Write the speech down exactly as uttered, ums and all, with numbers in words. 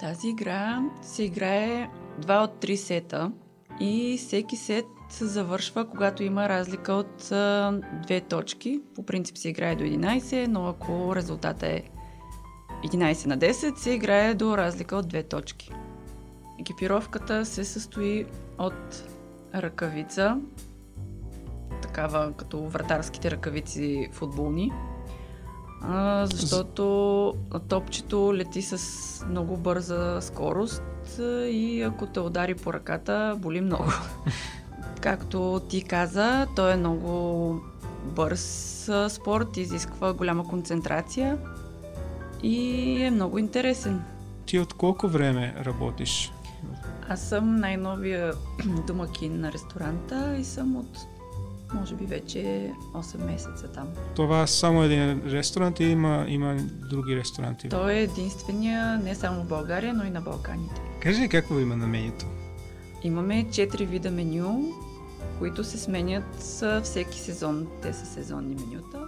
Тази игра се играе два от три сета и всеки сет се завършва, когато има разлика от а, две точки. По принцип се играе до единайсет, но ако резултата е единайсет на десет, се играе до разлика от две точки. Екипировката се състои от ръкавица, такава като вратарските ръкавици футболни, а, защото топчето лети с много бърза скорост и ако те удари по ръката, боли много. Както ти каза, той е много бърз спорт, изисква голяма концентрация и е много интересен. Ти от колко време работиш? Аз съм най-новия домакин на ресторанта и съм от, може би, вече осем месеца там. Това е само един ресторант и има, има други ресторанти? Той е единствения не само в България, но и на Балканите. Кажи какво има на менюто? Имаме четири вида меню, които се сменят всеки сезон. Те са сезонни менюта.